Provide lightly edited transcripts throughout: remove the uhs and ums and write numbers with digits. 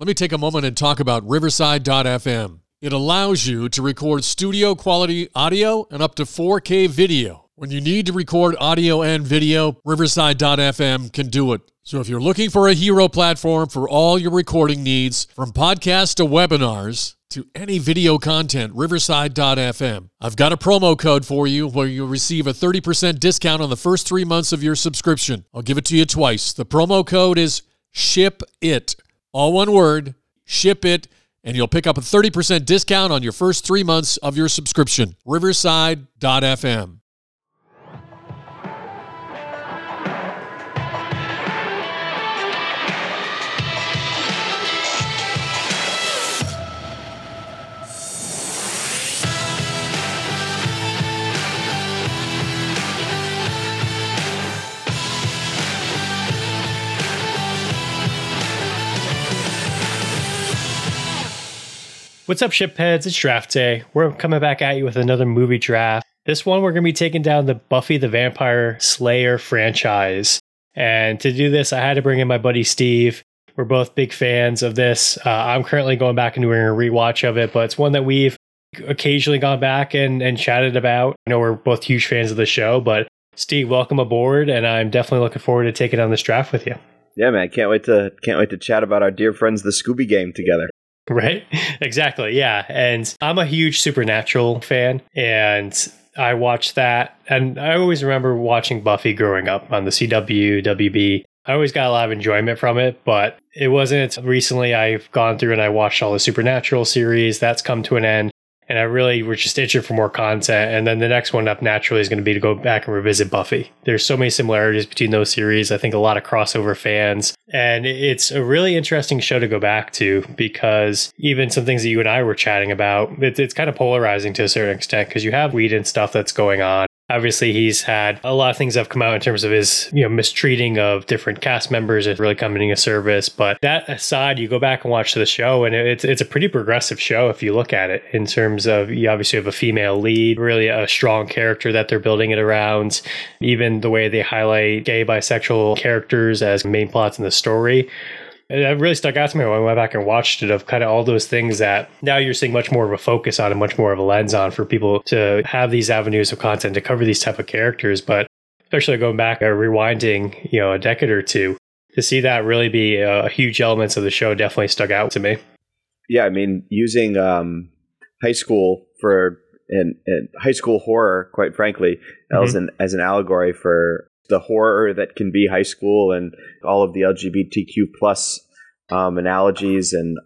Let me take a moment and talk about Riverside.fm. It allows you to record studio quality audio and up to 4K video. When you need to record audio and video, Riverside.fm can do it. So if you're looking for a hero platform for all your recording needs, from podcasts to webinars to any video content, Riverside.fm. I've got a promo code for you where you'll receive a 30% discount on the first 3 months of your subscription. I'll give it to you twice. The promo code is SHIPIT. All one word, ship it, and you'll pick up a 30% discount on your first 3 months of your subscription. Riverside.fm. What's up, Shipheads? It's Draft Day. We're coming back at you with another movie draft. This one, we're going to be taking down the Buffy the Vampire Slayer franchise. And to do this, I had to bring in my buddy Steve. We're both big fans of this. I'm currently going back and doing a rewatch of it, but it's one that we've occasionally gone back and chatted about. I know we're both huge fans of the show, but Steve, welcome aboard. And I'm definitely looking forward to taking on this draft with you. Yeah, man. Can't wait to chat about our dear friends, the Scooby Gang, together. Right? Exactly. Yeah. And I'm a huge Supernatural fan, and I watched that. And I always remember watching Buffy growing up on the CW, WB. I always got a lot of enjoyment from it, but it wasn't until recently I've gone through and I watched all the Supernatural series. That's come to an end. And I really was just itching for more content. And then the next one up naturally is going to be to go back and revisit Buffy. There's so many similarities between those series. I think a lot of crossover fans. And it's a really interesting show to go back to, because even some things that you and I were chatting about, it's kind of polarizing to a certain extent, because you have Whedon stuff that's going on. Obviously, he's had a lot of things that have come out in terms of his, mistreating of different cast members and really coming to service. But that aside, you go back and watch the show, and it's a pretty progressive show if you look at it, in terms of you obviously have a female lead, really a strong character that they're building it around. Even the way they highlight gay, bisexual characters as main plots in the story. It really stuck out to me when I went back and watched it, of kind of all those things that now you're seeing much more of a focus on and much more of a lens on for people to have these avenues of content to cover these type of characters. But especially going back or rewinding, a decade or two, to see that really be a huge elements of the show definitely stuck out to me. Yeah, I mean, using high school and high school horror, quite frankly, as an allegory for the horror that can be high school and all of the LGBTQ plus analogies. And,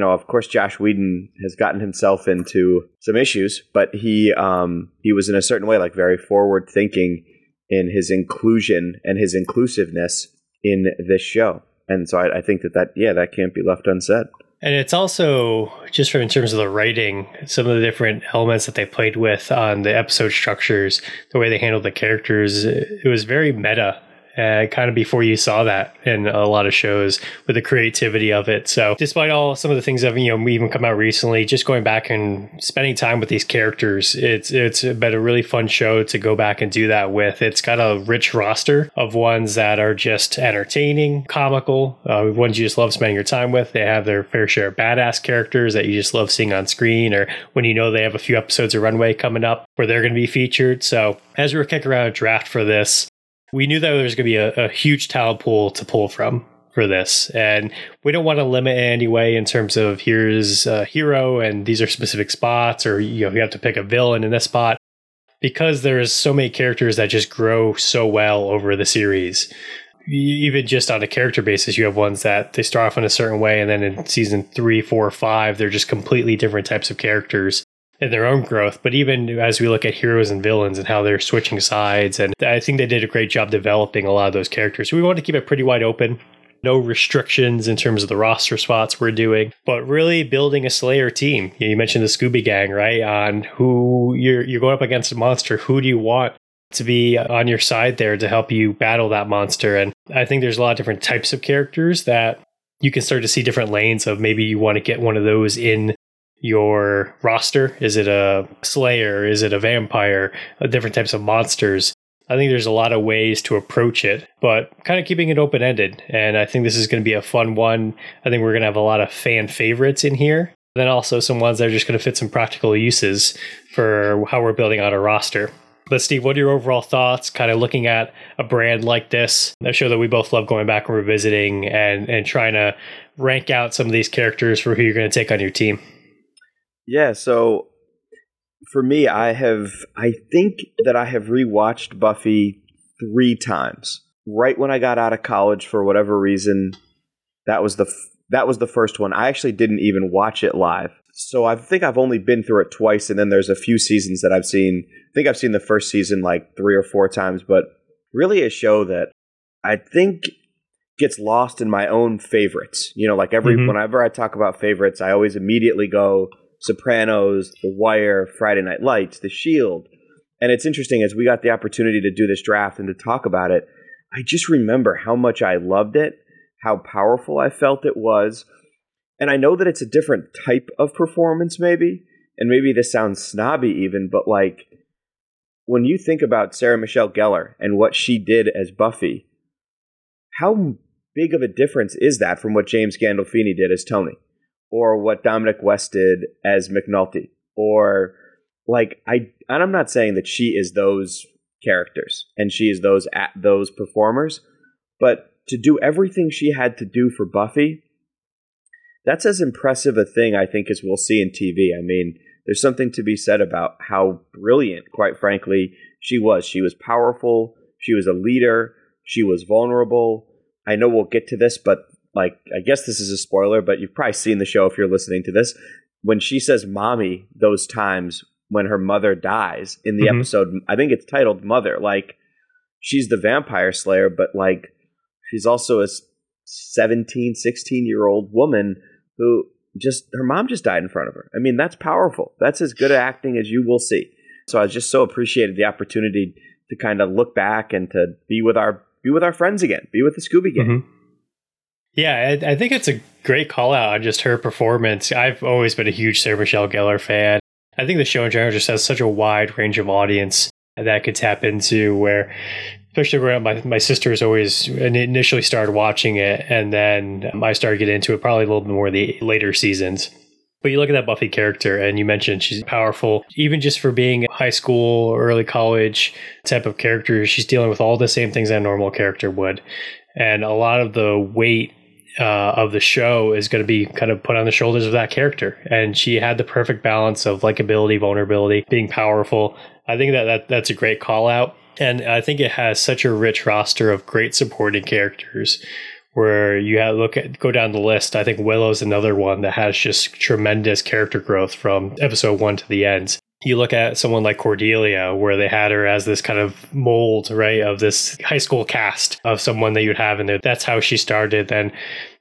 of course, Joss Whedon has gotten himself into some issues, but he was in a certain way, like, very forward thinking in his inclusion and his inclusiveness in this show. And so I think that can't be left unsaid. And it's also just in terms of the writing, some of the different elements that they played with on the episode structures, the way they handled the characters. It was very meta, kind of before you saw that in a lot of shows, with the creativity of it. So despite all some of the things that even come out recently, just going back and spending time with these characters, it's been a really fun show to go back and do that with. It's got a rich roster of ones that are just entertaining, comical, ones you just love spending your time with. They have their fair share of badass characters that you just love seeing on screen, or when they have a few episodes of Runway coming up where they're going to be featured. So as we were kicking around a draft for this, we knew that there was going to be a huge talent pool to pull from for this. And we don't want to limit it in any way in terms of here's a hero and these are specific spots, or you have to pick a villain in this spot, because there's so many characters that just grow so well over the series. Even just on a character basis, you have ones that they start off in a certain way, and then in season 3, 4, 5, they're just completely different types of characters in their own growth. But even as we look at heroes and villains and how they're switching sides, and I think they did a great job developing a lot of those characters. So we want to keep it pretty wide open, no restrictions in terms of the roster spots we're doing, but really building a Slayer team. You mentioned the Scooby Gang, right? On who you're going up against a monster. Who do you want to be on your side there to help you battle that monster? And I think there's a lot of different types of characters that you can start to see different lanes of. Maybe you want to get one of those in your roster. Is it a slayer? Is it a vampire? Different types of monsters. I think there's a lot of ways to approach it, but kind of keeping it open-ended. And I think this is going to be a fun one. I think we're going to have a lot of fan favorites in here. Then also some ones that are just going to fit some practical uses for how we're building out a roster. But Steve, what are your overall thoughts kind of looking at a brand like this? I'm sure that we both love going back and revisiting and trying to rank out some of these characters for who you're going to take on your team. Yeah, so for me, I think that I have rewatched Buffy 3 times. Right when I got out of college, for whatever reason, that was the first one. I actually didn't even watch it live. So I think I've only been through it twice, and then there's a few seasons that I've seen. I think I've seen the first season like 3 or 4 times, but really a show that I think gets lost in my own favorites. You know, like whenever I talk about favorites, I always immediately go Sopranos, The Wire, Friday Night Lights, The Shield. And it's interesting, as we got the opportunity to do this draft and to talk about it, I just remember how much I loved it, how powerful I felt it was. And I know that it's a different type of performance maybe, and maybe this sounds snobby even, but like when you think about Sarah Michelle Gellar and what she did as Buffy, how big of a difference is that from what James Gandolfini did as Tony or what Dominic West did as McNulty? Or like and I'm not saying that she is those characters and she is those performers, but to do everything she had to do for Buffy, that's as impressive a thing, I think, as we'll see in TV. I mean, there's something to be said about how brilliant, quite frankly, she was. She was powerful. She was a leader. She was vulnerable. I know we'll get to this, but like, I guess this is a spoiler, but you've probably seen the show if you're listening to this. When she says mommy those times when her mother dies in the episode, I think it's titled Mother. Like, she's the vampire slayer, but like, she's also a 17, 16-year-old woman who her mom just died in front of her. I mean, that's powerful. That's as good acting as you will see. So I just so appreciated the opportunity to kind of look back and to be with our friends again, be with the Scooby Gang. Mm-hmm. Yeah, I think it's a great call out on just her performance. I've always been a huge Sarah Michelle Gellar fan. I think the show in general just has such a wide range of audience that could tap into, where especially around my sisters always initially started watching it, and then I started getting into it probably a little bit more the later seasons. But you look at that Buffy character, and you mentioned she's powerful. Even just for being a high school, early college type of character, she's dealing with all the same things that a normal character would. And a lot of the weight of the show is going to be kind of put on the shoulders of that character. And she had the perfect balance of likability, vulnerability, being powerful. I think that's a great call out. And I think it has such a rich roster of great supporting characters where you have go down the list. I think Willow's another one that has just tremendous character growth from episode 1 to the end. You look at someone like Cordelia, where they had her as this kind of mold, right, of this high school cast of someone that you'd have in there. That's how she started. Then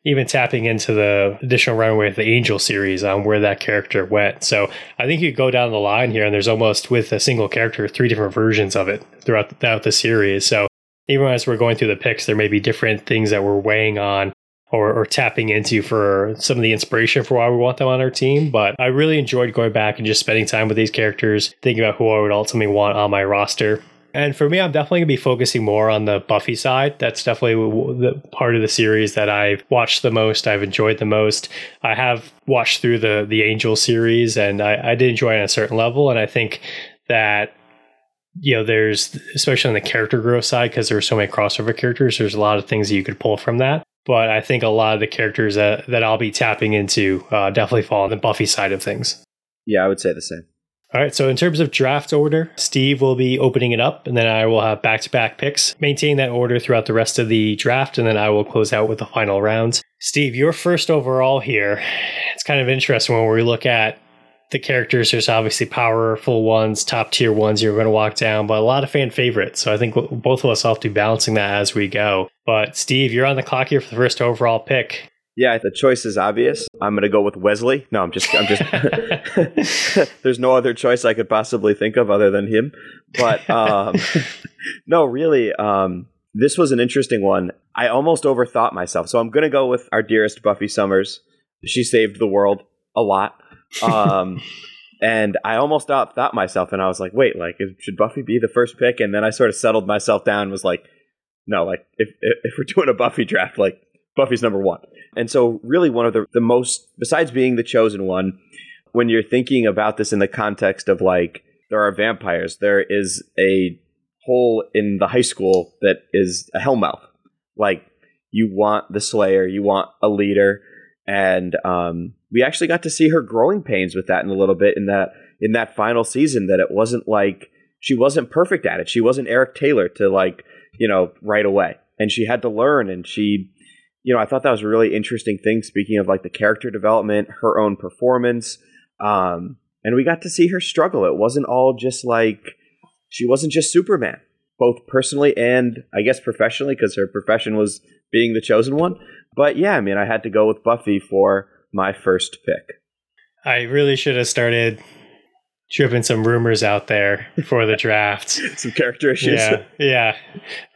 even tapping into the additional runway of the Angel series on where that character went. So I think you go down the line here, and there's almost, with a single character, 3 different versions of it throughout the series. So even as we're going through the picks, there may be different things that we're weighing on or tapping into for some of the inspiration for why we want them on our team. But I really enjoyed going back and just spending time with these characters, thinking about who I would ultimately want on my roster. And for me, I'm definitely going to be focusing more on the Buffy side. That's definitely the part of the series that I've watched the most, I've enjoyed the most. I have watched through the Angel series, and I did enjoy it on a certain level. And I think that, you know, there's, especially on the character growth side, because there were so many crossover characters, there's a lot of things that you could pull from that. But I think a lot of the characters that I'll be tapping into definitely fall on the Buffy side of things. Yeah, I would say the same. All right, so in terms of draft order, Steve will be opening it up, and then I will have back-to-back picks. Maintain that order throughout the rest of the draft, and then I will close out with the final rounds. Steve, you're first overall here. It's kind of interesting when we look at the characters. There's obviously powerful ones, top-tier ones you're going to walk down, but a lot of fan favorites. So I think both of us will have to be balancing that as we go. But Steve, you're on the clock here for the first overall pick. Yeah, the choice is obvious. I'm going to go with Wesley. No, I'm just there's no other choice I could possibly think of other than him. But no, really, this was an interesting one. I almost overthought myself. So I'm going to go with our dearest Buffy Summers. She saved the world a lot. And I almost thought myself, and I was like, wait, like, should Buffy be the first pick? And then I sort of settled myself down and was like, no, like, if we're doing a Buffy draft, like, Buffy's number one. And so really one of the most, besides being the chosen one, when you're thinking about this in the context of, like, there are vampires, there is a hole in the high school that is a hellmouth. Like, you want the Slayer, you want a leader. And we actually got to see her growing pains with that in a little bit in that final season, that it wasn't like she wasn't perfect at it. She wasn't Eric Taylor to, like, you know, right away. And she had to learn. And she, you know, I thought that was a really interesting thing. Speaking of, like, the character development, her own performance. And we got to see her struggle. It wasn't all just like, she wasn't just Superman, both personally and I guess professionally, because her profession was being the chosen one. But yeah, I mean, I had to go with Buffy for my first pick. I really should have started tripping some rumors out there before the draft. Some character issues. Yeah.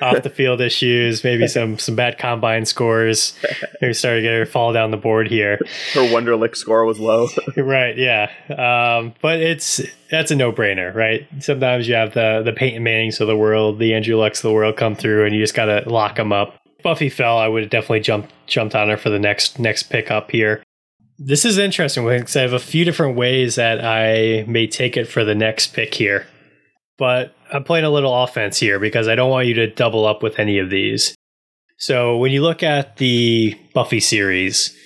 Off the field issues, maybe some bad combine scores. We started getting her fall down the board here. Her Wonderlic score was low. Right, yeah. But that's a no-brainer, right? Sometimes you have the Peyton Mannings of the world, the Andrew Lucks of the world come through, and you just got to lock them up. Buffy fell, I would have definitely jumped on her for the next pick up here. This is interesting because I have a few different ways that I may take it for the next pick here. But I'm playing a little offense here because I don't want you to double up with any of these. So when you look at the Buffy series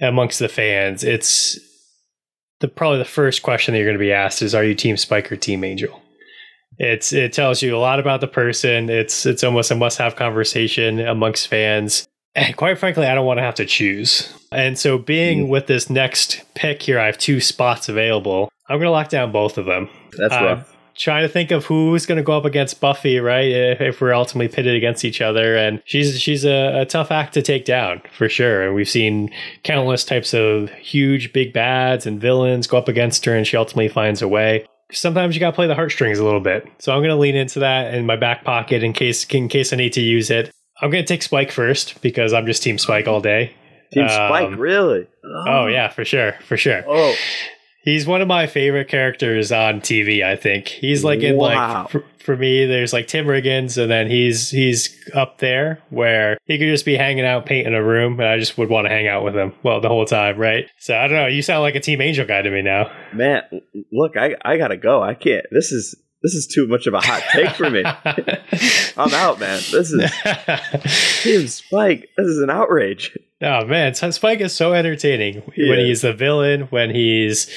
amongst the fans, it's probably the first question that you're going to be asked is, are you Team Spike or Team Angel? It tells you a lot about the person. It's almost a must-have conversation amongst fans. And quite frankly, I don't want to have to choose. And so being with this next pick here, I have two spots available. I'm going to lock down both of them. That's rough. Trying to think of who's going to go up against Buffy, right? If we're ultimately pitted against each other. And she's a tough act to take down, for sure. And we've seen countless types of huge big bads and villains go up against her, and she ultimately finds a way. Sometimes you got to play the heartstrings a little bit. So I'm going to lean into that in my back pocket in case I need to use it. I'm going to take Spike first because I'm just Team Spike all day. Team Spike, really? Oh, yeah, for sure. Oh, he's one of my favorite characters on TV, I think. He's like in like, for me, there's like Tim Riggins, and then he's up there where he could just be hanging out painting a room, and I just would want to hang out with him the whole time, right? So I don't know. You sound like a Team Angel guy to me now. Man, look, I got to go. I can't. This is too much of a hot take for me. I'm out, man. This is Team Spike. This is an outrage. Oh, man. Spike is so entertaining when he's the villain, when he's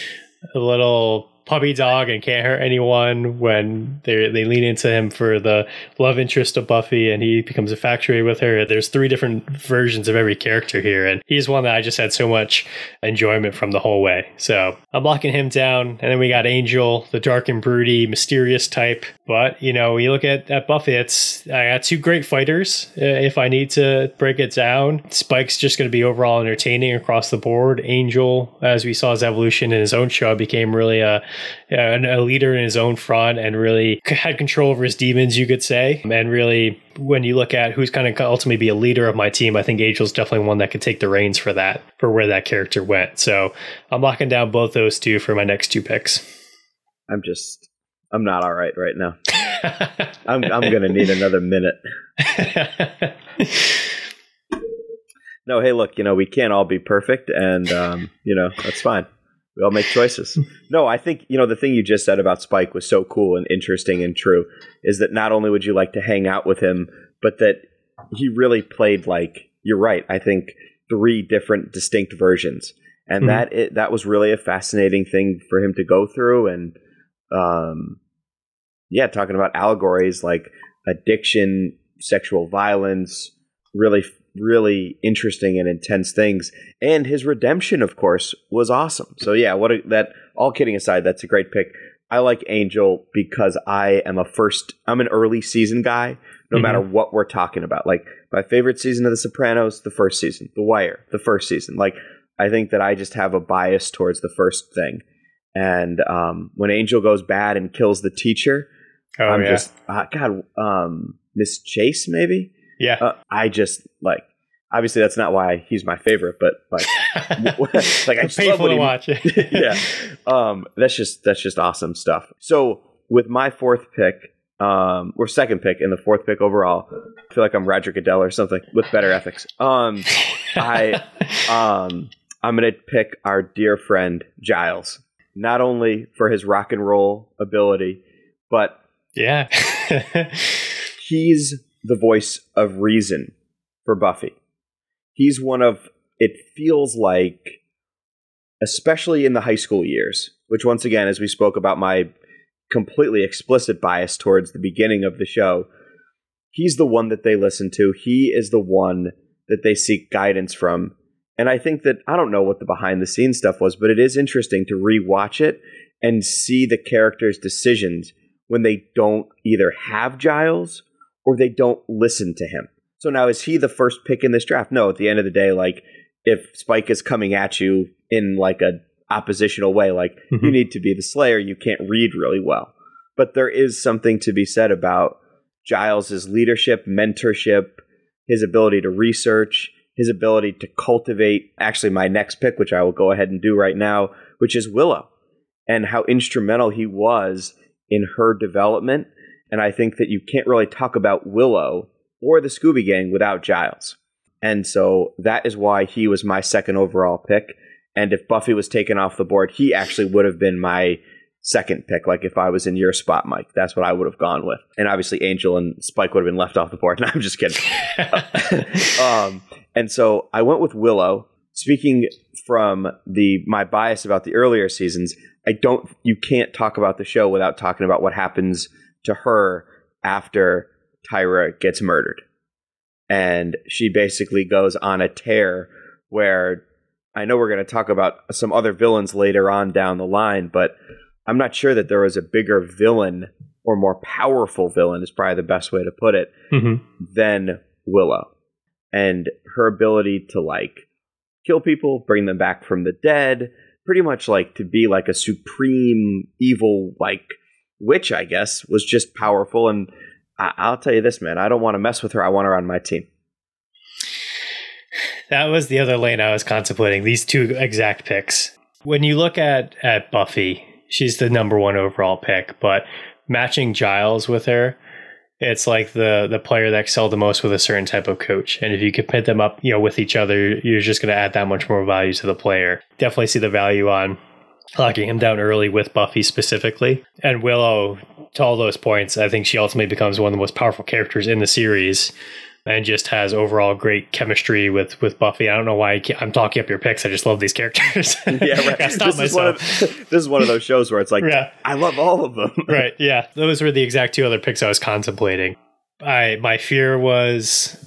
a little puppy dog and can't hurt anyone, when they lean into him for the love interest of Buffy and he becomes infatuated with her. There's three different versions of every character here, and he's one that I just had so much enjoyment from the whole way. So I'm locking him down. And then we got Angel, the dark and broody, mysterious type. But, you know, you look at Buffy, I got two great fighters if I need to break it down. Spike's just going to be overall entertaining across the board. Angel, as we saw his evolution in his own show, became really a leader in his own front and really had control over his demons, you could say. And really, when you look at who's kind of ultimately be a leader of my team, I think Angel's definitely one that could take the reins for that, for where that character went. So I'm locking down both those two for my next two picks. I'm not all right now. I'm going to need another minute. No, hey, look, you know, we can't all be perfect, and, you know, that's fine. We all make choices. No, I think, you know, the thing you just said about Spike was so cool and interesting and true, is that not only would you like to hang out with him, but that he really played, like, you're right, I think three different distinct versions. And that was really a fascinating thing for him to go through. And, yeah, talking about allegories like addiction, sexual violence, really, really interesting and intense things. And his redemption, of course, was awesome. So yeah, all kidding aside, that's a great pick. I like Angel because I'm an early season guy, no matter what we're talking about. Like, my favorite season of The Sopranos, the first season, The Wire, the first season. Like, I think that I just have a bias towards the first thing. And when Angel goes bad and kills the teacher, Miss Chase, maybe? Yeah. I just, like, obviously that's not why he's my favorite, but, like, Like, I just painful to watch. Yeah. That's just awesome stuff. So with my fourth pick, or second pick and the fourth pick overall, I feel like I'm Roger Goodell or something with better ethics. I'm going to pick our dear friend Giles, not only for his rock and roll ability, but yeah, he's the voice of reason for Buffy. He's one of, it feels like, especially in the high school years, which once again, as we spoke about my completely explicit bias towards the beginning of the show, he's the one that they listen to. He is the one that they seek guidance from. And I think that, I don't know what the behind the scenes stuff was, but it is interesting to rewatch it and see the characters' decisions when they don't either have Giles or they don't listen to him. So now, is he the first pick in this draft? No, at the end of the day, like, if Spike is coming at you in like a oppositional way, like, mm-hmm. you need to be the Slayer, you can't read really well. But there is something to be said about Giles's leadership, mentorship, his ability to research, his ability to cultivate, actually my next pick, which I will go ahead and do right now, which is Willow, and how instrumental he was in her development. And I think that you can't really talk about Willow or the Scooby Gang without Giles. And so that is why he was my second overall pick. And if Buffy was taken off the board, he actually would have been my second pick. Like, if I was in your spot, Mike, that's what I would have gone with. And obviously Angel and Spike would have been left off the board. No, I'm just kidding. And so I went with Willow. Speaking from my bias about the earlier seasons, you can't talk about the show without talking about what happens to her after Tyra gets murdered. And she basically goes on a tear where, I know we're going to talk about some other villains later on down the line, but I'm not sure that there was a bigger villain or more powerful villain, is probably the best way to put it, mm-hmm. than Willow. And her ability to, like, kill people, bring them back from the dead, pretty much like to be like a supreme evil, like, witch, I guess, was just powerful. And I'll tell you this, man, I don't want to mess with her. I want her on my team. That was the other lane I was contemplating, these two exact picks. When you look at Buffy, she's the number one overall pick, but matching Giles with her, it's like the player that excelled the most with a certain type of coach. And if you could pit them up, you know, with each other, you're just going to add that much more value to the player. Definitely see the value on locking him down early with Buffy specifically. And Willow, to all those points, I think she ultimately becomes one of the most powerful characters in the series. And just has overall great chemistry with Buffy. I don't know why I'm talking up your picks. I just love these characters. Yeah, right. This is one of those shows where it's like, yeah. I love all of them. Right, yeah. Those were the exact two other picks I was contemplating. My fear was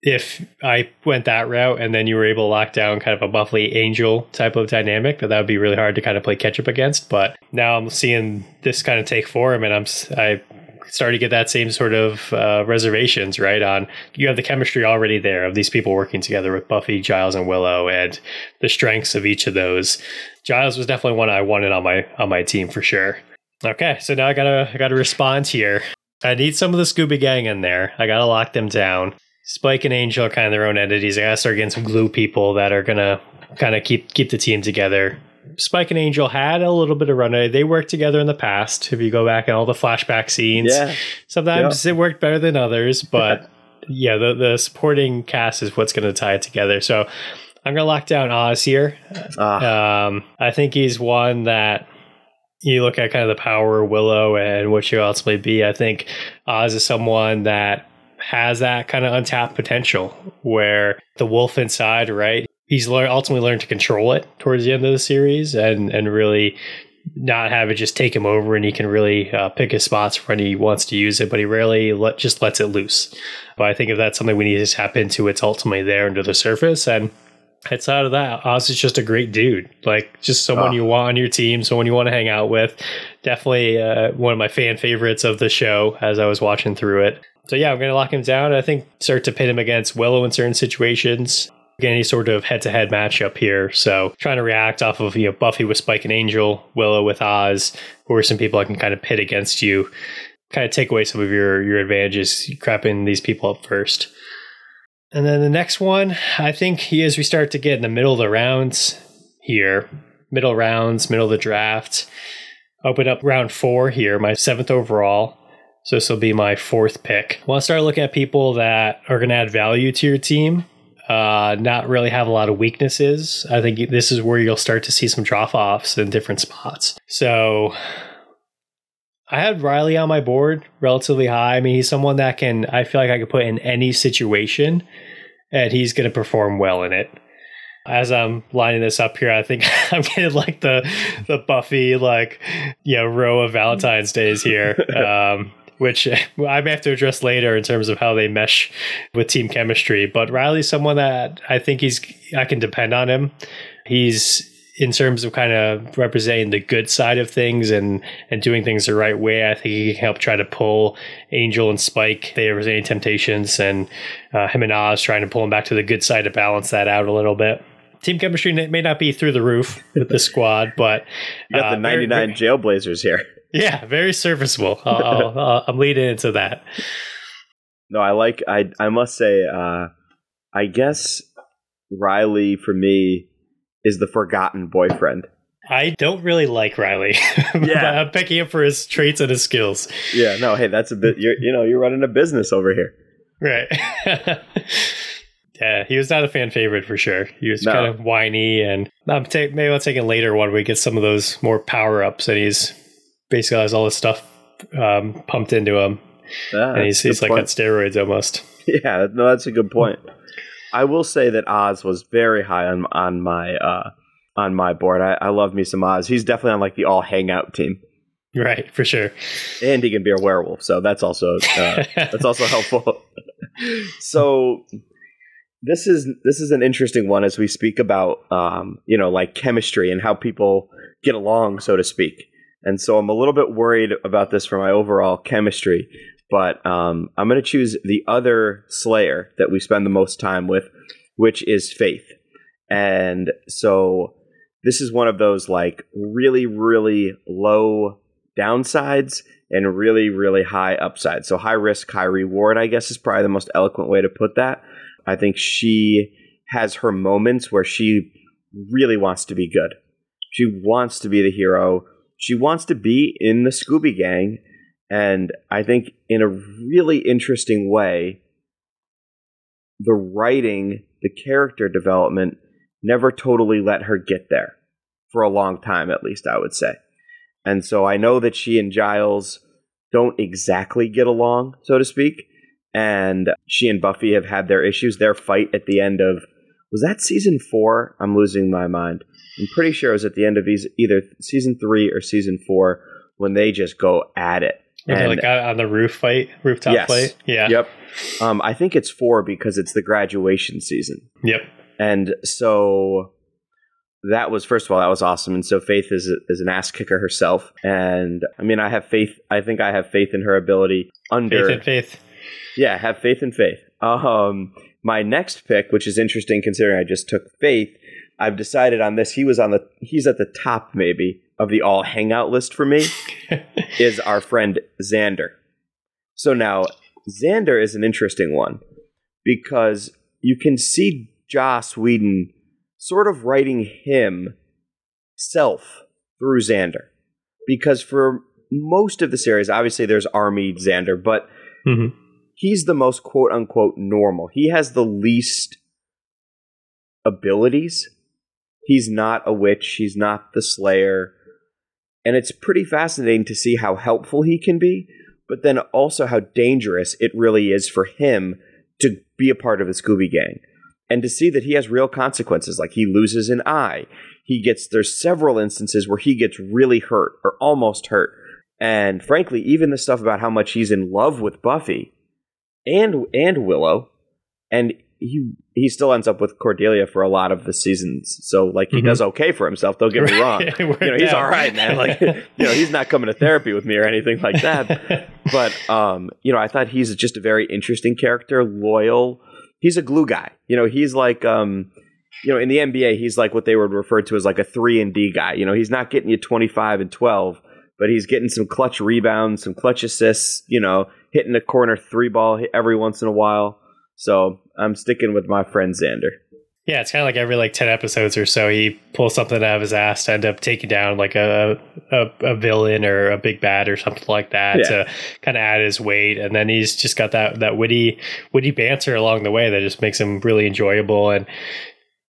if I went that route and then you were able to lock down kind of a Buffy Angel type of dynamic, that would be really hard to kind of play catch-up against. But now I'm seeing this kind of take form, and I started to get that same sort of reservations, right? On, you have the chemistry already there of these people working together with Buffy, Giles, and Willow, and the strengths of each of those. Giles was definitely one I wanted on my team for sure. Okay, so now I gotta respond here. I need some of the Scooby Gang in there. I gotta lock them down. Spike and Angel are kind of their own entities. I gotta start getting some glue people that are gonna kind of keep the team together. Spike and Angel had a little bit of runway. They worked together in the past. If you go back and all the flashback scenes, yeah. Sometimes yep. It worked better than others, but yeah, the supporting cast is what's going to tie it together. So I'm going to lock down Oz here. I think he's one that you look at kind of the power of Willow and what she'll ultimately be. I think Oz is someone that has that kind of untapped potential where the wolf inside, right? He's ultimately learned to control it towards the end of the series and really not have it just take him over, and he can really pick his spots when he wants to use it, but he rarely just lets it loose. But I think if that's something we need to tap into, it's ultimately there under the surface. And outside of that, Oz is just a great dude, like just someone you want on your team, someone you want to hang out with. Definitely one of my fan favorites of the show as I was watching through it. So yeah, I'm going to lock him down. I think start to pit him against Willow in certain situations. Any sort of head-to-head matchup here. So trying to react off of, you know, Buffy with Spike and Angel, Willow with Oz, who are some people I can kind of pit against you, kind of take away some of your advantages, crapping these people up first. And then the next one, I think, as we start to get in the middle of the rounds here, middle of the draft, open up round 4 here, my 7th overall. So this will be my 4th pick. I want to start looking at people that are going to add value to your team, not really have a lot of weaknesses. I think this is where you'll start to see some drop-offs in different spots. So I had Riley on my board relatively high. I mean, he's someone that I feel like I could put in any situation and he's going to perform well in it. As I'm lining this up here, I think I'm getting like the Buffy, row of Valentine's Days here, which I may have to address later in terms of how they mesh with team chemistry. But Riley's someone that I think I can depend on him. He's, in terms of kind of representing the good side of things and doing things the right way, I think he can help try to pull Angel and Spike. They represent temptations, and him and Oz trying to pull him back to the good side to balance that out a little bit. Team chemistry may not be through the roof with the squad, but you got the 99 Jailblazers here. Yeah, very serviceable. I'm leading into that. No, I must say, I guess Riley for me is the forgotten boyfriend. I don't really like Riley. Yeah. I'm picking him for his traits and his skills. Yeah, no, hey, that's a bit, you're running a business over here. Right. Yeah, he was not a fan favorite for sure. He was kind of whiny, and maybe I'll take it later when we get some of those more power-ups, and he's basically has all this stuff pumped into him. Ah, and he's like on steroids almost. Yeah, no, that's a good point. I will say that Oz was very high on my board. I love me some Oz. He's definitely on like the all hangout team, right? For sure. And he can be a werewolf, so that's also helpful. So this is an interesting one as we speak about like chemistry and how people get along, so to speak. And so I'm a little bit worried about this for my overall chemistry. But I'm going to choose the other Slayer that we spend the most time with, which is Faith. And so this is one of those like really, really low downsides and really, really high upsides. So high risk, high reward, I guess, is probably the most eloquent way to put that. I think she has her moments where she really wants to be good. She wants to be the hero. She wants to be in the Scooby Gang. And I think in a really interesting way, the writing, the character development never totally let her get there for a long time, at least, I would say. And so I know that she and Giles don't exactly get along, so to speak. And she and Buffy have had their issues, their fight at the end of, was that season 4? I'm losing my mind. I'm pretty sure it was at the end of either season 3 or season 4 when they just go at it. And like on the rooftop fight. Yeah. Yep. I think it's 4 because it's the graduation season. Yep. And so that was awesome. And so Faith is an ass kicker herself. And I mean, I think I have faith in her ability under faith in Faith. Yeah. Have faith in Faith. My next pick, which is interesting considering I just took Faith, I've decided on this. He's at the top maybe of the all hangout list for me is our friend Xander. So now Xander is an interesting one because you can see Joss Whedon sort of writing himself through Xander, because for most of the series, obviously there's Army Xander, but he's the most quote unquote normal. He has the least abilities. He's not a witch. He's not the Slayer. And it's pretty fascinating to see how helpful he can be, but then also how dangerous it really is for him to be a part of the Scooby Gang. And to see that he has real consequences, like he loses an eye. There's several instances where he gets really hurt or almost hurt. And frankly, even the stuff about how much he's in love with Buffy and Willow, and he still ends up with Cordelia for a lot of the seasons. So like he does okay for himself. Don't get me wrong. He's all right, man. Like, he's not coming to therapy with me or anything like that. But, I thought he's just a very interesting character, loyal. He's a glue guy. He's like, in the NBA, he's like what they would refer to as like a 3-and-D guy. He's not getting you 25 and 12, but he's getting some clutch rebounds, some clutch assists, hitting a corner 3 ball every once in a while. So I'm sticking with my friend Xander. Yeah, it's kind of like every 10 episodes or so, he pulls something out of his ass to end up taking down a villain or a big bad or something like that to kind of add his weight. And then he's just got that witty banter along the way that just makes him really enjoyable. And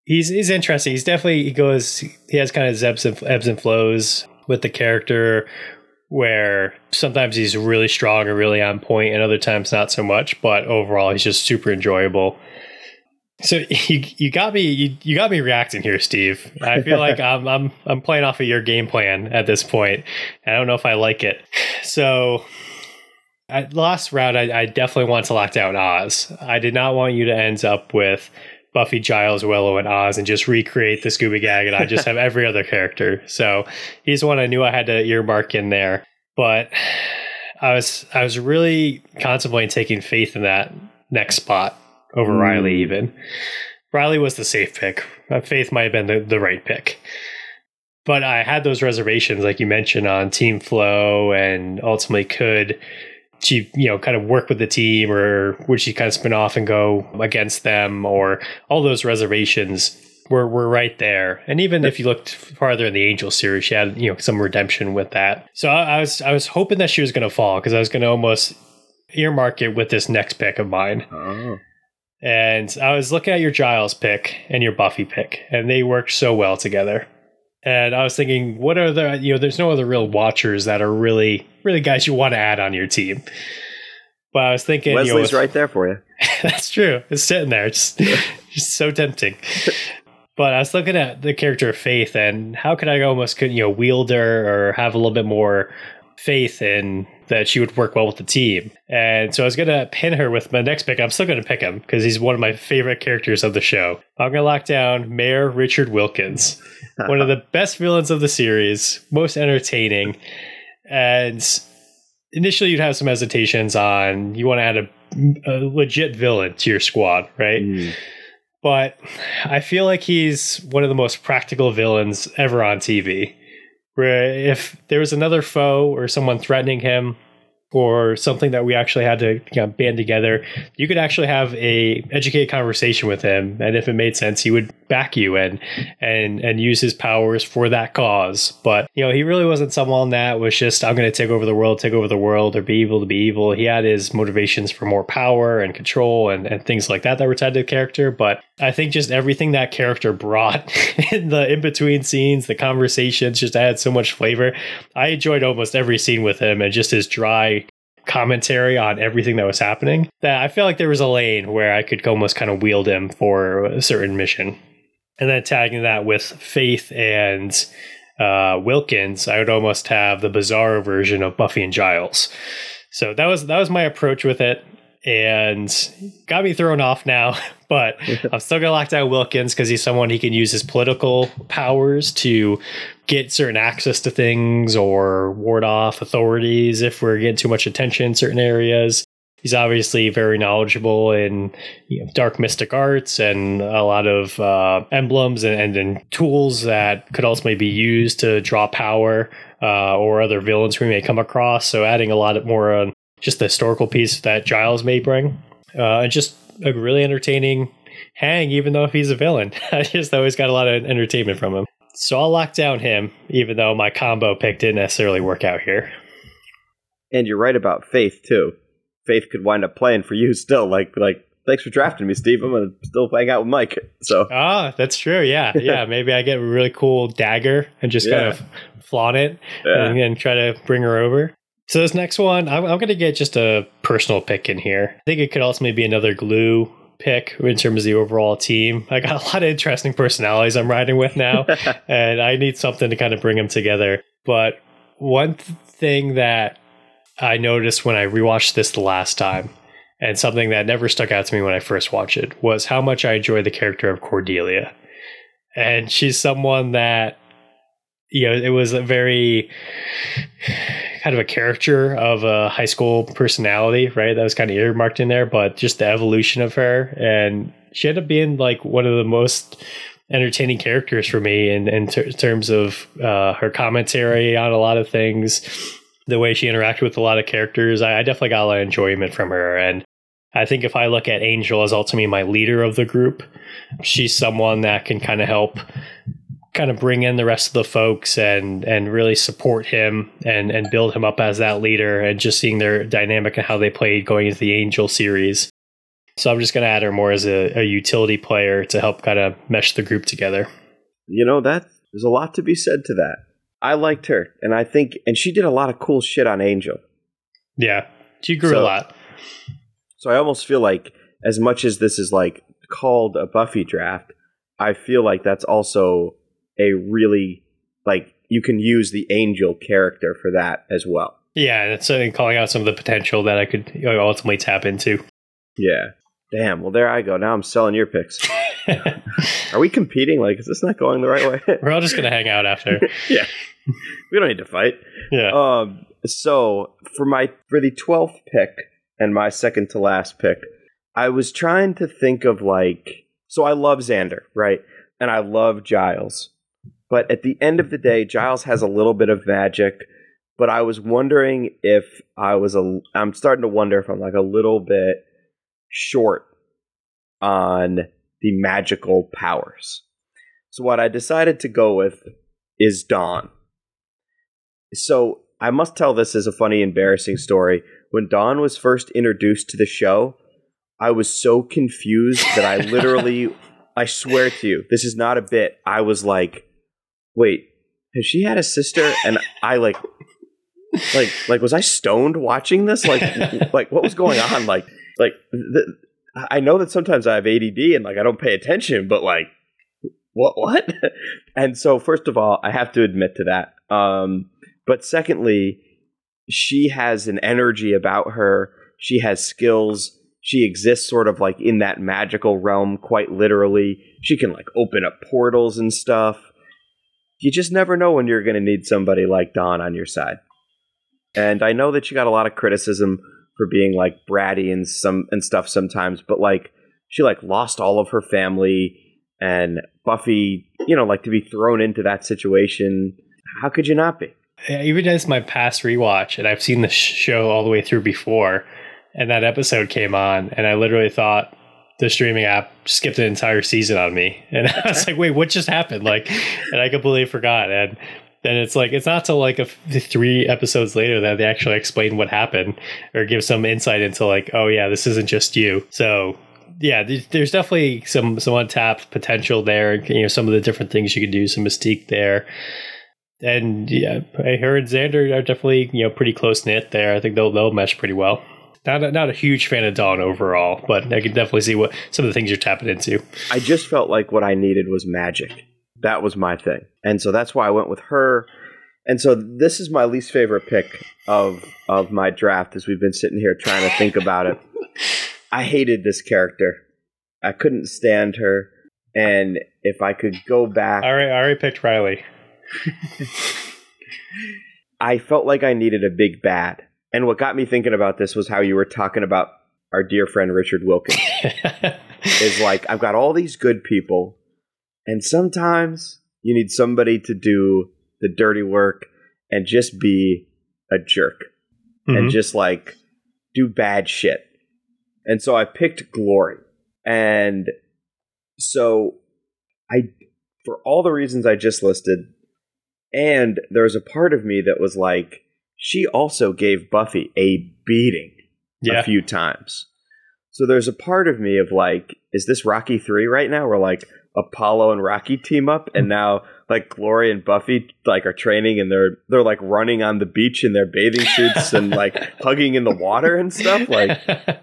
he's interesting. He's definitely, he has kind of his ebbs and flows with the character, where sometimes he's really strong and really on point and other times not so much, but overall he's just super enjoyable. So you got me reacting here, Steve. I feel like I'm playing off of your game plan at this point. I don't know if I like it. So at last round, I definitely want to lock down Oz. I did not want you to end up with Buffy, Giles, Willow, and Oz and just recreate the Scooby Gang, and I just have every other character. So he's one I knew I had to earmark in there. But I was really contemplating taking Faith in that next spot over Riley, even. Riley was the safe pick. Faith might have been the right pick. But I had those reservations, like you mentioned, on team flow, and ultimately could she, kind of work with the team, or would she kind of spin off and go against them, or all those reservations were right there. And even if you looked farther in the Angel series, she had, some redemption with that. So I was hoping that she was going to fall, because I was going to almost earmark it with this next pick of mine. Oh. And I was looking at your Giles pick and your Buffy pick, and they worked so well together. And I was thinking, what are the, there's no other real watchers that are really, really guys you want to add on your team. But I was thinking, Wesley's right there for you. That's true. It's sitting there. It's just so tempting. But I was looking at the character of Faith, and how could I almost wield her or have a little bit more faith in that she would work well with the team. And so I was going to pin her with my next pick. I'm still going to pick him because he's one of my favorite characters of the show. I'm going to lock down Mayor Richard Wilkins, one of the best villains of the series, most entertaining. And initially you'd have some hesitations on, you want to add a legit villain to your squad, right? Mm. But I feel like he's one of the most practical villains ever on TV. Where if there was another foe or someone threatening him or something that we actually had to band together, you could actually have a educated conversation with him. And if it made sense, he would back you and use his powers for that cause. But, he really wasn't someone that was just, I'm going to take over the world or be evil to be evil. He had his motivations for more power and control and things like that were tied to the character. But I think just everything that character brought in the in-between scenes, the conversations, just added so much flavor. I enjoyed almost every scene with him, and just his dry commentary on everything that was happening, that I feel like there was a lane where I could almost kind of wield him for a certain mission. And then tagging that with Faith and Wilkins, I would almost have the bizarre version of Buffy and Giles. So that was my approach with it. And got me thrown off now, but I'm still going to lock down Wilkins because he's someone he can use his political powers to get certain access to things or ward off authorities if we're getting too much attention in certain areas. He's obviously very knowledgeable in dark mystic arts and a lot of emblems and tools that could ultimately be used to draw power or other villains we may come across. So adding a lot more on just the historical piece that Giles may bring. And just a really entertaining hang, even though if he's a villain. I just always got a lot of entertainment from him. So I'll lock down him, even though my combo pick didn't necessarily work out here. And you're right about Faith, too. Faith could wind up playing for you still. Like thanks for drafting me, Steve. I'm going to still hang out with Mike. So. Oh, that's true. Yeah. Yeah. Maybe I get a really cool dagger and just kind of flaunt it and try to bring her over. So this next one, I'm going to get just a personal pick in here. I think it could ultimately be another glue pick in terms of the overall team. I got a lot of interesting personalities I'm riding with now, and I need something to kind of bring them together. But one thing that I noticed when I rewatched this the last time, and something that never stuck out to me when I first watched it, was how much I enjoyed the character of Cordelia. And she's someone that, it was a very... kind of a caricature of a high school personality, right? That was kind of earmarked in there, but just the evolution of her. And she ended up being one of the most entertaining characters for me in terms of her commentary on a lot of things, the way she interacted with a lot of characters. I definitely got a lot of enjoyment from her. And I think if I look at Angel as ultimately my leader of the group, she's someone that can kind of help kind of bring in the rest of the folks and really support him and build him up as that leader, and just seeing their dynamic and how they played going into the Angel series. So I'm just going to add her more as a utility player to help kind of mesh the group together. You know, that there's a lot to be said to that. I liked her, and I think, and she did a lot of cool shit on Angel. Yeah, she grew a lot. So I almost feel like, as much as this is like called a Buffy draft, I feel like that's also a really, like, you can use the Angel character for that as well. Yeah, that's something, calling out some of the potential that I could ultimately tap into. Yeah. Damn, well, there I go. Now I'm selling your picks. Are we competing? Like, is this not going the right way? We're all just going to hang out after. Yeah. We don't need to fight. Yeah. So for the 12th pick and my second to last pick, I was trying to think of, like, so I love Xander, right? And I love Giles. But at the end of the day, Giles has a little bit of magic. But I was wondering if I'm starting to wonder if I'm like a little bit short on the magical powers. So what I decided to go with is Dawn. So I must tell this as a funny, embarrassing story. When Dawn was first introduced to the show, I was so confused that I literally, I swear to you, this is not a bit. I was like, wait, has she had a sister? And I like, was I stoned watching this? Like what was going on? I know that sometimes I have ADD and like I don't pay attention, but like what? And so first of all, I have to admit to that. But secondly, she has an energy about her. She has skills. She exists sort of like in that magical realm, quite literally. She can like open up portals and stuff. You just never know when you're going to need somebody like Dawn on your side. And I know that she got a lot of criticism for being like bratty and stuff sometimes, but like she like lost all of her family, and Buffy, you know, like to be thrown into that situation. How could you not be? Yeah, even as my past rewatch, and I've seen the show all the way through before, and that episode came on, and I literally thought the streaming app skipped an entire season on me, and I was like, wait, what just happened? Like, and I completely forgot. And then it's like, it's not till like three episodes later that they actually explain what happened or give some insight into like, oh yeah, this isn't just you. So yeah, there's definitely some untapped potential there. You know, some of the different things you can do, some mystique there. And yeah, her and Xander are definitely, you know, pretty close knit there. I think they'll mesh pretty well. Not a huge fan of Dawn overall, but I can definitely see what some of the things you're tapping into. I just felt like what I needed was magic. That was my thing. And so that's why I went with her. And so this is my least favorite pick of my draft as we've been sitting here trying to think about it. I hated this character. I couldn't stand her. And if I could go back... I already picked Riley. I felt like I needed a big bad. And what got me thinking about this was how you were talking about our dear friend Richard Wilkins. Is like, I've got all these good people, and sometimes you need somebody to do the dirty work and just be a jerk. Mm-hmm. And just like do bad shit. And so I picked Glory. And so for all the reasons I just listed, and there was a part of me that was like, she also gave Buffy a beating a few times. So there's a part of me of like, is this Rocky 3 right now? Where like Apollo and Rocky team up, and now like Glory and Buffy like are training, and they're like running on the beach in their bathing suits and like hugging in the water and stuff. Like,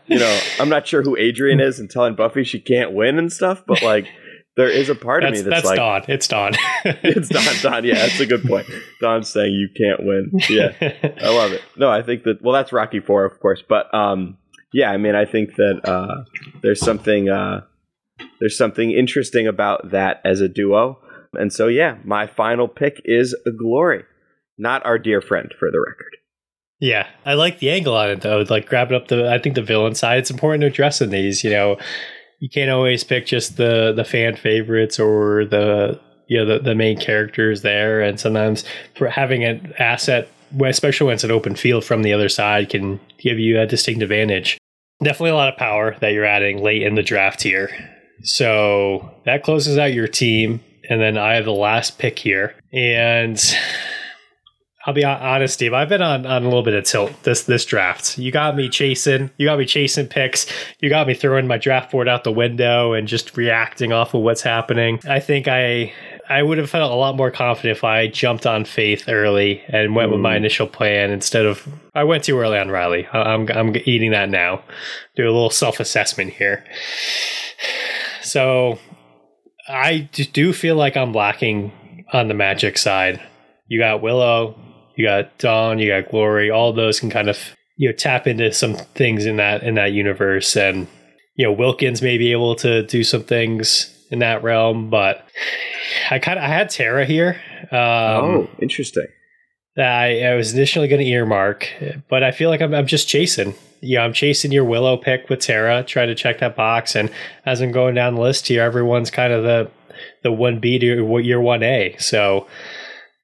you know, I'm not sure who Adrian is and telling Buffy she can't win and stuff, but like there is a part of me that's like... Dawn. It's Dawn. It's Dawn. Yeah, that's a good point. Dawn's saying you can't win. Yeah, I love it. No, I think that... Well, that's Rocky 4, of course. But, yeah, I mean, I think that there's something interesting about that as a duo. And so, yeah, my final pick is Glory. Not our dear friend, for the record. Yeah, I like the angle on it, though. Like, grabbing up I think the villain side. It's important to address in these, you know... You can't always pick just the fan favorites or the main characters there. And sometimes for having an asset, especially when it's an open field from the other side, can give you a distinct advantage. definitely a lot of power that you're adding late in the draft here. So that closes out your team. And then I have the last pick here. And I'll be honest, Steve, I've been on a little bit of tilt this draft. You got me chasing. You got me chasing picks. You got me throwing my draft board out the window and just reacting off of what's happening. I think I would have felt a lot more confident if I jumped on Faith early and went with my initial plan instead of... I went too early on Riley. I'm eating that now. Do a little self-assessment here. So I do feel like I'm lacking on the magic side. You got Willow, you got Dawn, you got Glory. All those can kind of, you know, tap into some things in that universe, and you know Wilkins may be able to do some things in that realm. But I had Tara here. Oh, interesting. I was initially going to earmark, but I feel like I'm just chasing. You know, I'm chasing your Willow pick with Tara, trying to check that box. And as I'm going down the list here, everyone's kind of the 1B to year 1A. So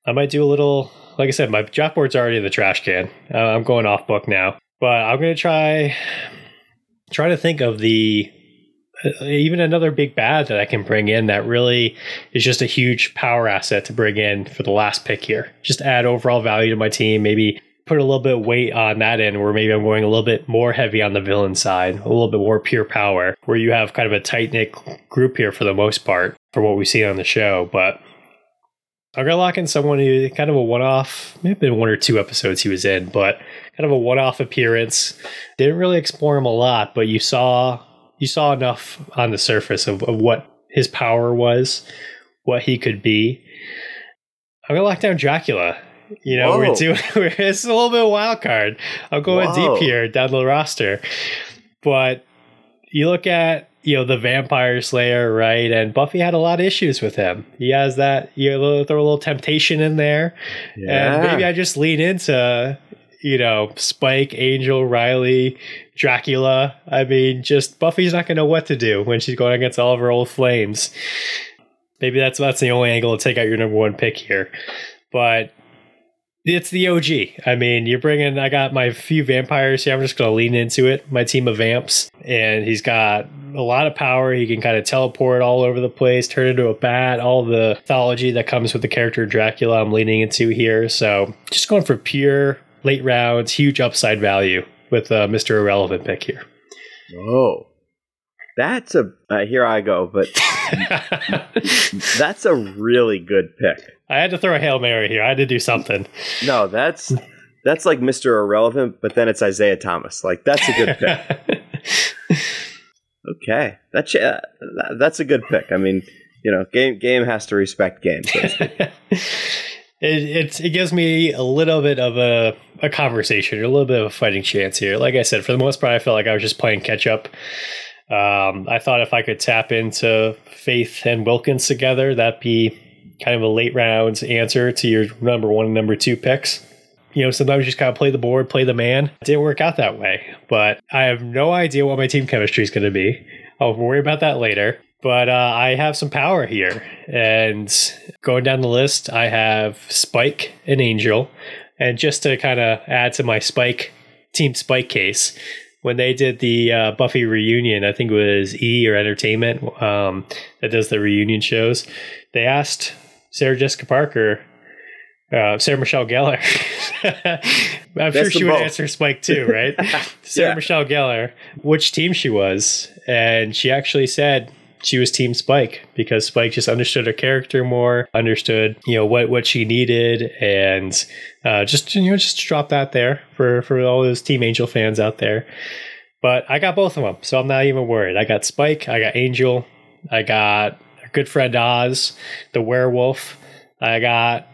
I might do a little, like I said, my draft board's already in the trash can. I'm going off book now, but I'm going to try to think of even another big bad that I can bring in that really is just a huge power asset to bring in for the last pick here. Just add overall value to my team, maybe put a little bit of weight on that end where maybe I'm going a little bit more heavy on the villain side, a little bit more pure power, where you have kind of a tight-knit group here for the most part for what we see on the show. But I'm going to lock in someone who kind of a one-off, maybe been one or two episodes he was in, but kind of a one-off appearance. Didn't really explore him a lot, but you saw enough on the surface of what his power was, what he could be. I'm going to lock down Dracula. You know, it's a little bit of a wild card. I'm going deep here down the roster. But you look at, you know, the Vampire Slayer, right? And Buffy had a lot of issues with him. He has that, you know, throw a little temptation in there. Yeah. And maybe I just lean into, you know, Spike, Angel, Riley, Dracula. I mean, just Buffy's not going to know what to do when she's going against all of her old flames. Maybe that's the only angle to take out your number one pick here. But it's the OG. I mean, you're bringing... I got my few vampires here. I'm just going to lean into it. My team of vamps. And he's got a lot of power. He can kind of teleport all over the place, turn into a bat, all the mythology that comes with the character Dracula I'm leaning into here. So just going for pure late rounds, huge upside value with Mr. Irrelevant pick here. Oh, that's a... here I go, but that's a really good pick. I had to throw a Hail Mary here. I had to do something. No, that's like Mr. Irrelevant, but then it's Isaiah Thomas. Like, that's a good pick. Okay. That's a good pick. I mean, you know, game has to respect game. So it gives me a little bit of a conversation, or a little bit of a fighting chance here. Like I said, for the most part, I felt like I was just playing catch-up. I thought if I could tap into Faith and Wilkins together, that'd be kind of a late rounds answer to your number one and number two picks. You know, sometimes you just kind of play the board, play the man. It didn't work out that way, but I have no idea what my team chemistry is going to be. I'll worry about that later, but I have some power here. And going down the list, I have Spike and Angel. And just to kind of add to my Spike, Team Spike case, when they did the Buffy reunion, I think it was E! Or Entertainment that does the reunion shows, they asked Sarah Jessica Parker, Sarah Michelle Gellar. I'm sure she would answer Spike too, right? Sarah Michelle Gellar, which team she was. And she actually said she was Team Spike because Spike just understood her character more, understood, you know, what she needed, and just drop that there for all those Team Angel fans out there. But I got both of them, so I'm not even worried. I got Spike, I got Angel, I got good friend Oz, the werewolf. I got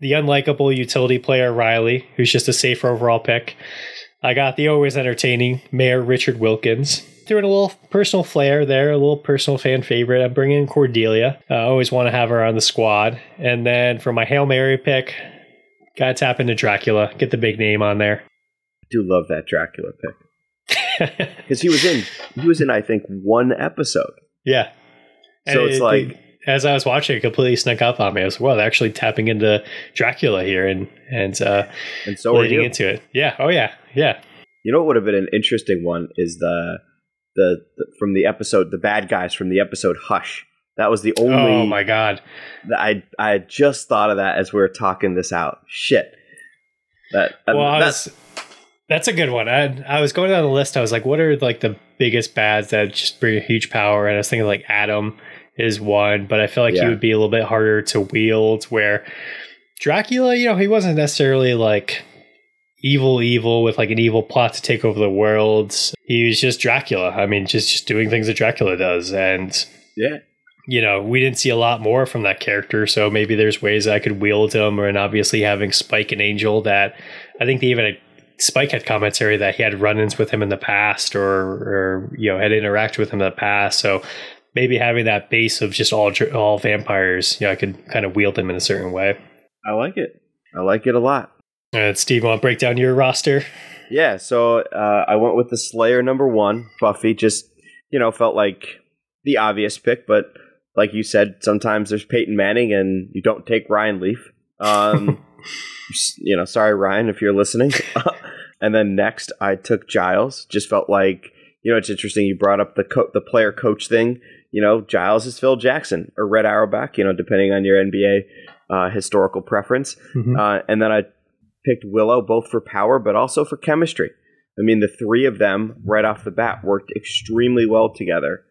the unlikable utility player Riley, who's just a safer overall pick. I got the always entertaining Mayor Richard Wilkins. Threw in a little personal flair there, a little personal fan favorite. I'm bringing in Cordelia. I always want to have her on the squad. And then for my Hail Mary pick, gotta tap into Dracula, get the big name on there. I do love that Dracula pick because he was in I think one episode. Yeah. So it's like, as I was watching, it completely snuck up on me. I was like, well, they're actually tapping into Dracula here and so leading into it. Yeah. Oh yeah. Yeah. You know what would have been an interesting one is the from the episode, the bad guys from the episode Hush. That was the only. Oh my god! I just thought of that as we were talking this out. Shit. That's a good one. I was going down the list. I was like, what are like the biggest bads that just bring a huge power? And I was thinking like Adam is one, but I feel like he would be a little bit harder to wield. Where Dracula, you know, he wasn't necessarily like evil with like an evil plot to take over the world. He was just Dracula. I mean, just doing things that Dracula does. And yeah, you know, we didn't see a lot more from that character, so maybe there's ways I could wield him. Or, and obviously having Spike and Angel, that I think they even Spike had commentary that he had run-ins with him in the past, or you know, had interacted with him in the past. So maybe having that base of just all vampires, you know, I could kind of wield them in a certain way. I like it. I like it a lot. Steve, want to break down your roster? Yeah, so I went with the Slayer number one, Buffy. Just, you know, felt like the obvious pick, but like you said, sometimes there's Peyton Manning and you don't take Ryan Leaf. You know, sorry, Ryan, if you're listening. And then next, I took Giles. Just felt like, you know, it's interesting. You brought up the player coach thing. You know, Giles is Phil Jackson or Red Auerbach, you know, depending on your NBA historical preference. Mm-hmm. And then I picked Willow both for power, but also for chemistry. I mean, the three of them right off the bat worked extremely well together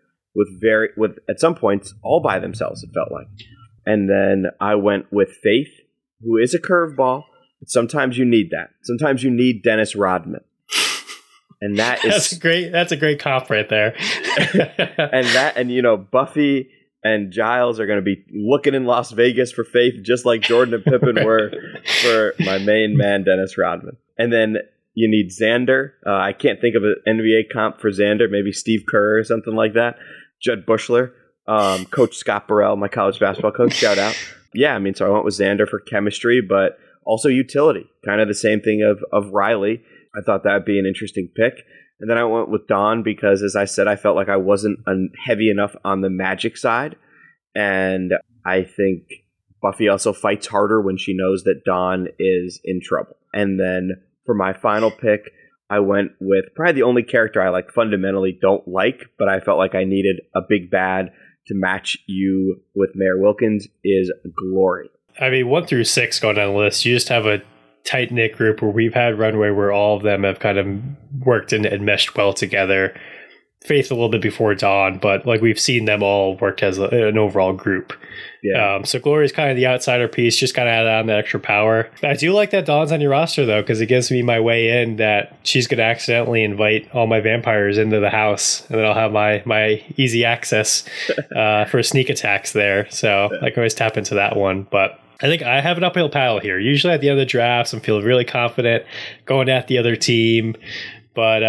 with at some points all by themselves, it felt like. And then I went with Faith, who is a curveball. But sometimes you need that. Sometimes you need Dennis Rodman. And that's a great cop right there. and you know, Buffy and Giles are going to be looking in Las Vegas for Faith, just like Jordan and Pippen were for my main man, Dennis Rodman. And then you need Xander. I can't think of an NBA comp for Xander, maybe Steve Kerr or something like that. Judd Bushler, Coach Scott Burrell, my college basketball coach, shout out. Yeah, I mean, so I went with Xander for chemistry, but also utility. Kind of the same thing of Riley. I thought that would be an interesting pick. And then I went with Dawn because, as I said, I felt like I wasn't heavy enough on the magic side. And I think Buffy also fights harder when she knows that Dawn is in trouble. And then for my final pick, I went with probably the only character I like fundamentally don't like, but I felt like I needed a big bad to match you with Mayor Wilkins, is Glory. I mean, 1 through 6 going down the list, you just have a tight-knit group where we've had Runway where all of them have kind of worked and meshed well together. Faith a little bit before Dawn, but like we've seen them all work as an overall group. Yeah. So Glory is kind of the outsider piece, just kind of add on the extra power. I do like that Dawn's on your roster, though, because it gives me my way in that she's going to accidentally invite all my vampires into the house, and then I'll have my easy access for sneak attacks there. So I can always tap into that one, but I think I have an uphill paddle here. Usually at the end of the drafts, I'm feeling really confident going at the other team, but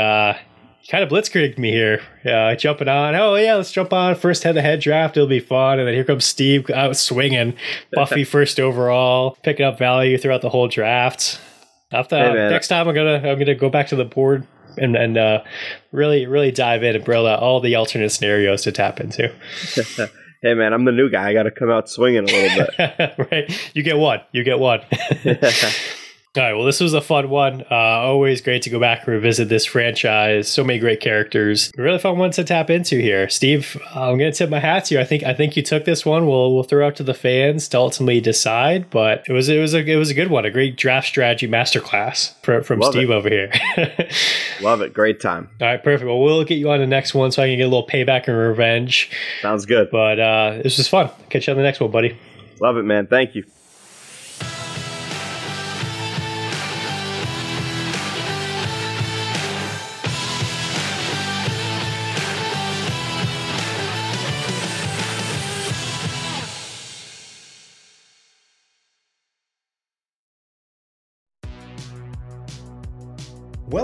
kind of blitzkrieged me here, jumping on. Oh yeah, let's jump on first head-to-head draft. It'll be fun. And then here comes Steve out swinging, Buffy first overall, picking up value throughout the whole draft. Next time, I'm gonna go back to the board and really dive in and roll out all the alternate scenarios to tap into. Hey man, I'm the new guy. I got to come out swinging a little bit. Right? You get one. All right, well, this was a fun one. Always great to go back and revisit this franchise. So many great characters. Really fun ones to tap into here. Steve, I'm going to tip my hat to you. I think you took this one. We'll throw out to the fans to ultimately decide, but it was a good one. A great draft strategy masterclass from Steve over here. Love it. Great time. All right, perfect. Well, we'll get you on the next one so I can get a little payback and revenge. Sounds good. But this was fun. Catch you on the next one, buddy. Love it, man. Thank you.